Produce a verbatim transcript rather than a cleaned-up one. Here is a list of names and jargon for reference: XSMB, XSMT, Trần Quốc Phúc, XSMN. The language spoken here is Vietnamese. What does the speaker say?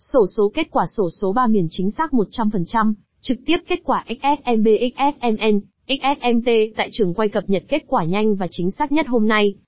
Sổ số kết quả sổ số ba miền chính xác một trăm phần trăm, trực tiếp kết quả ích ét em bê, ích ét em en, ích ét em tê tại trường quay cập nhật kết quả nhanh và chính xác nhất hôm nay.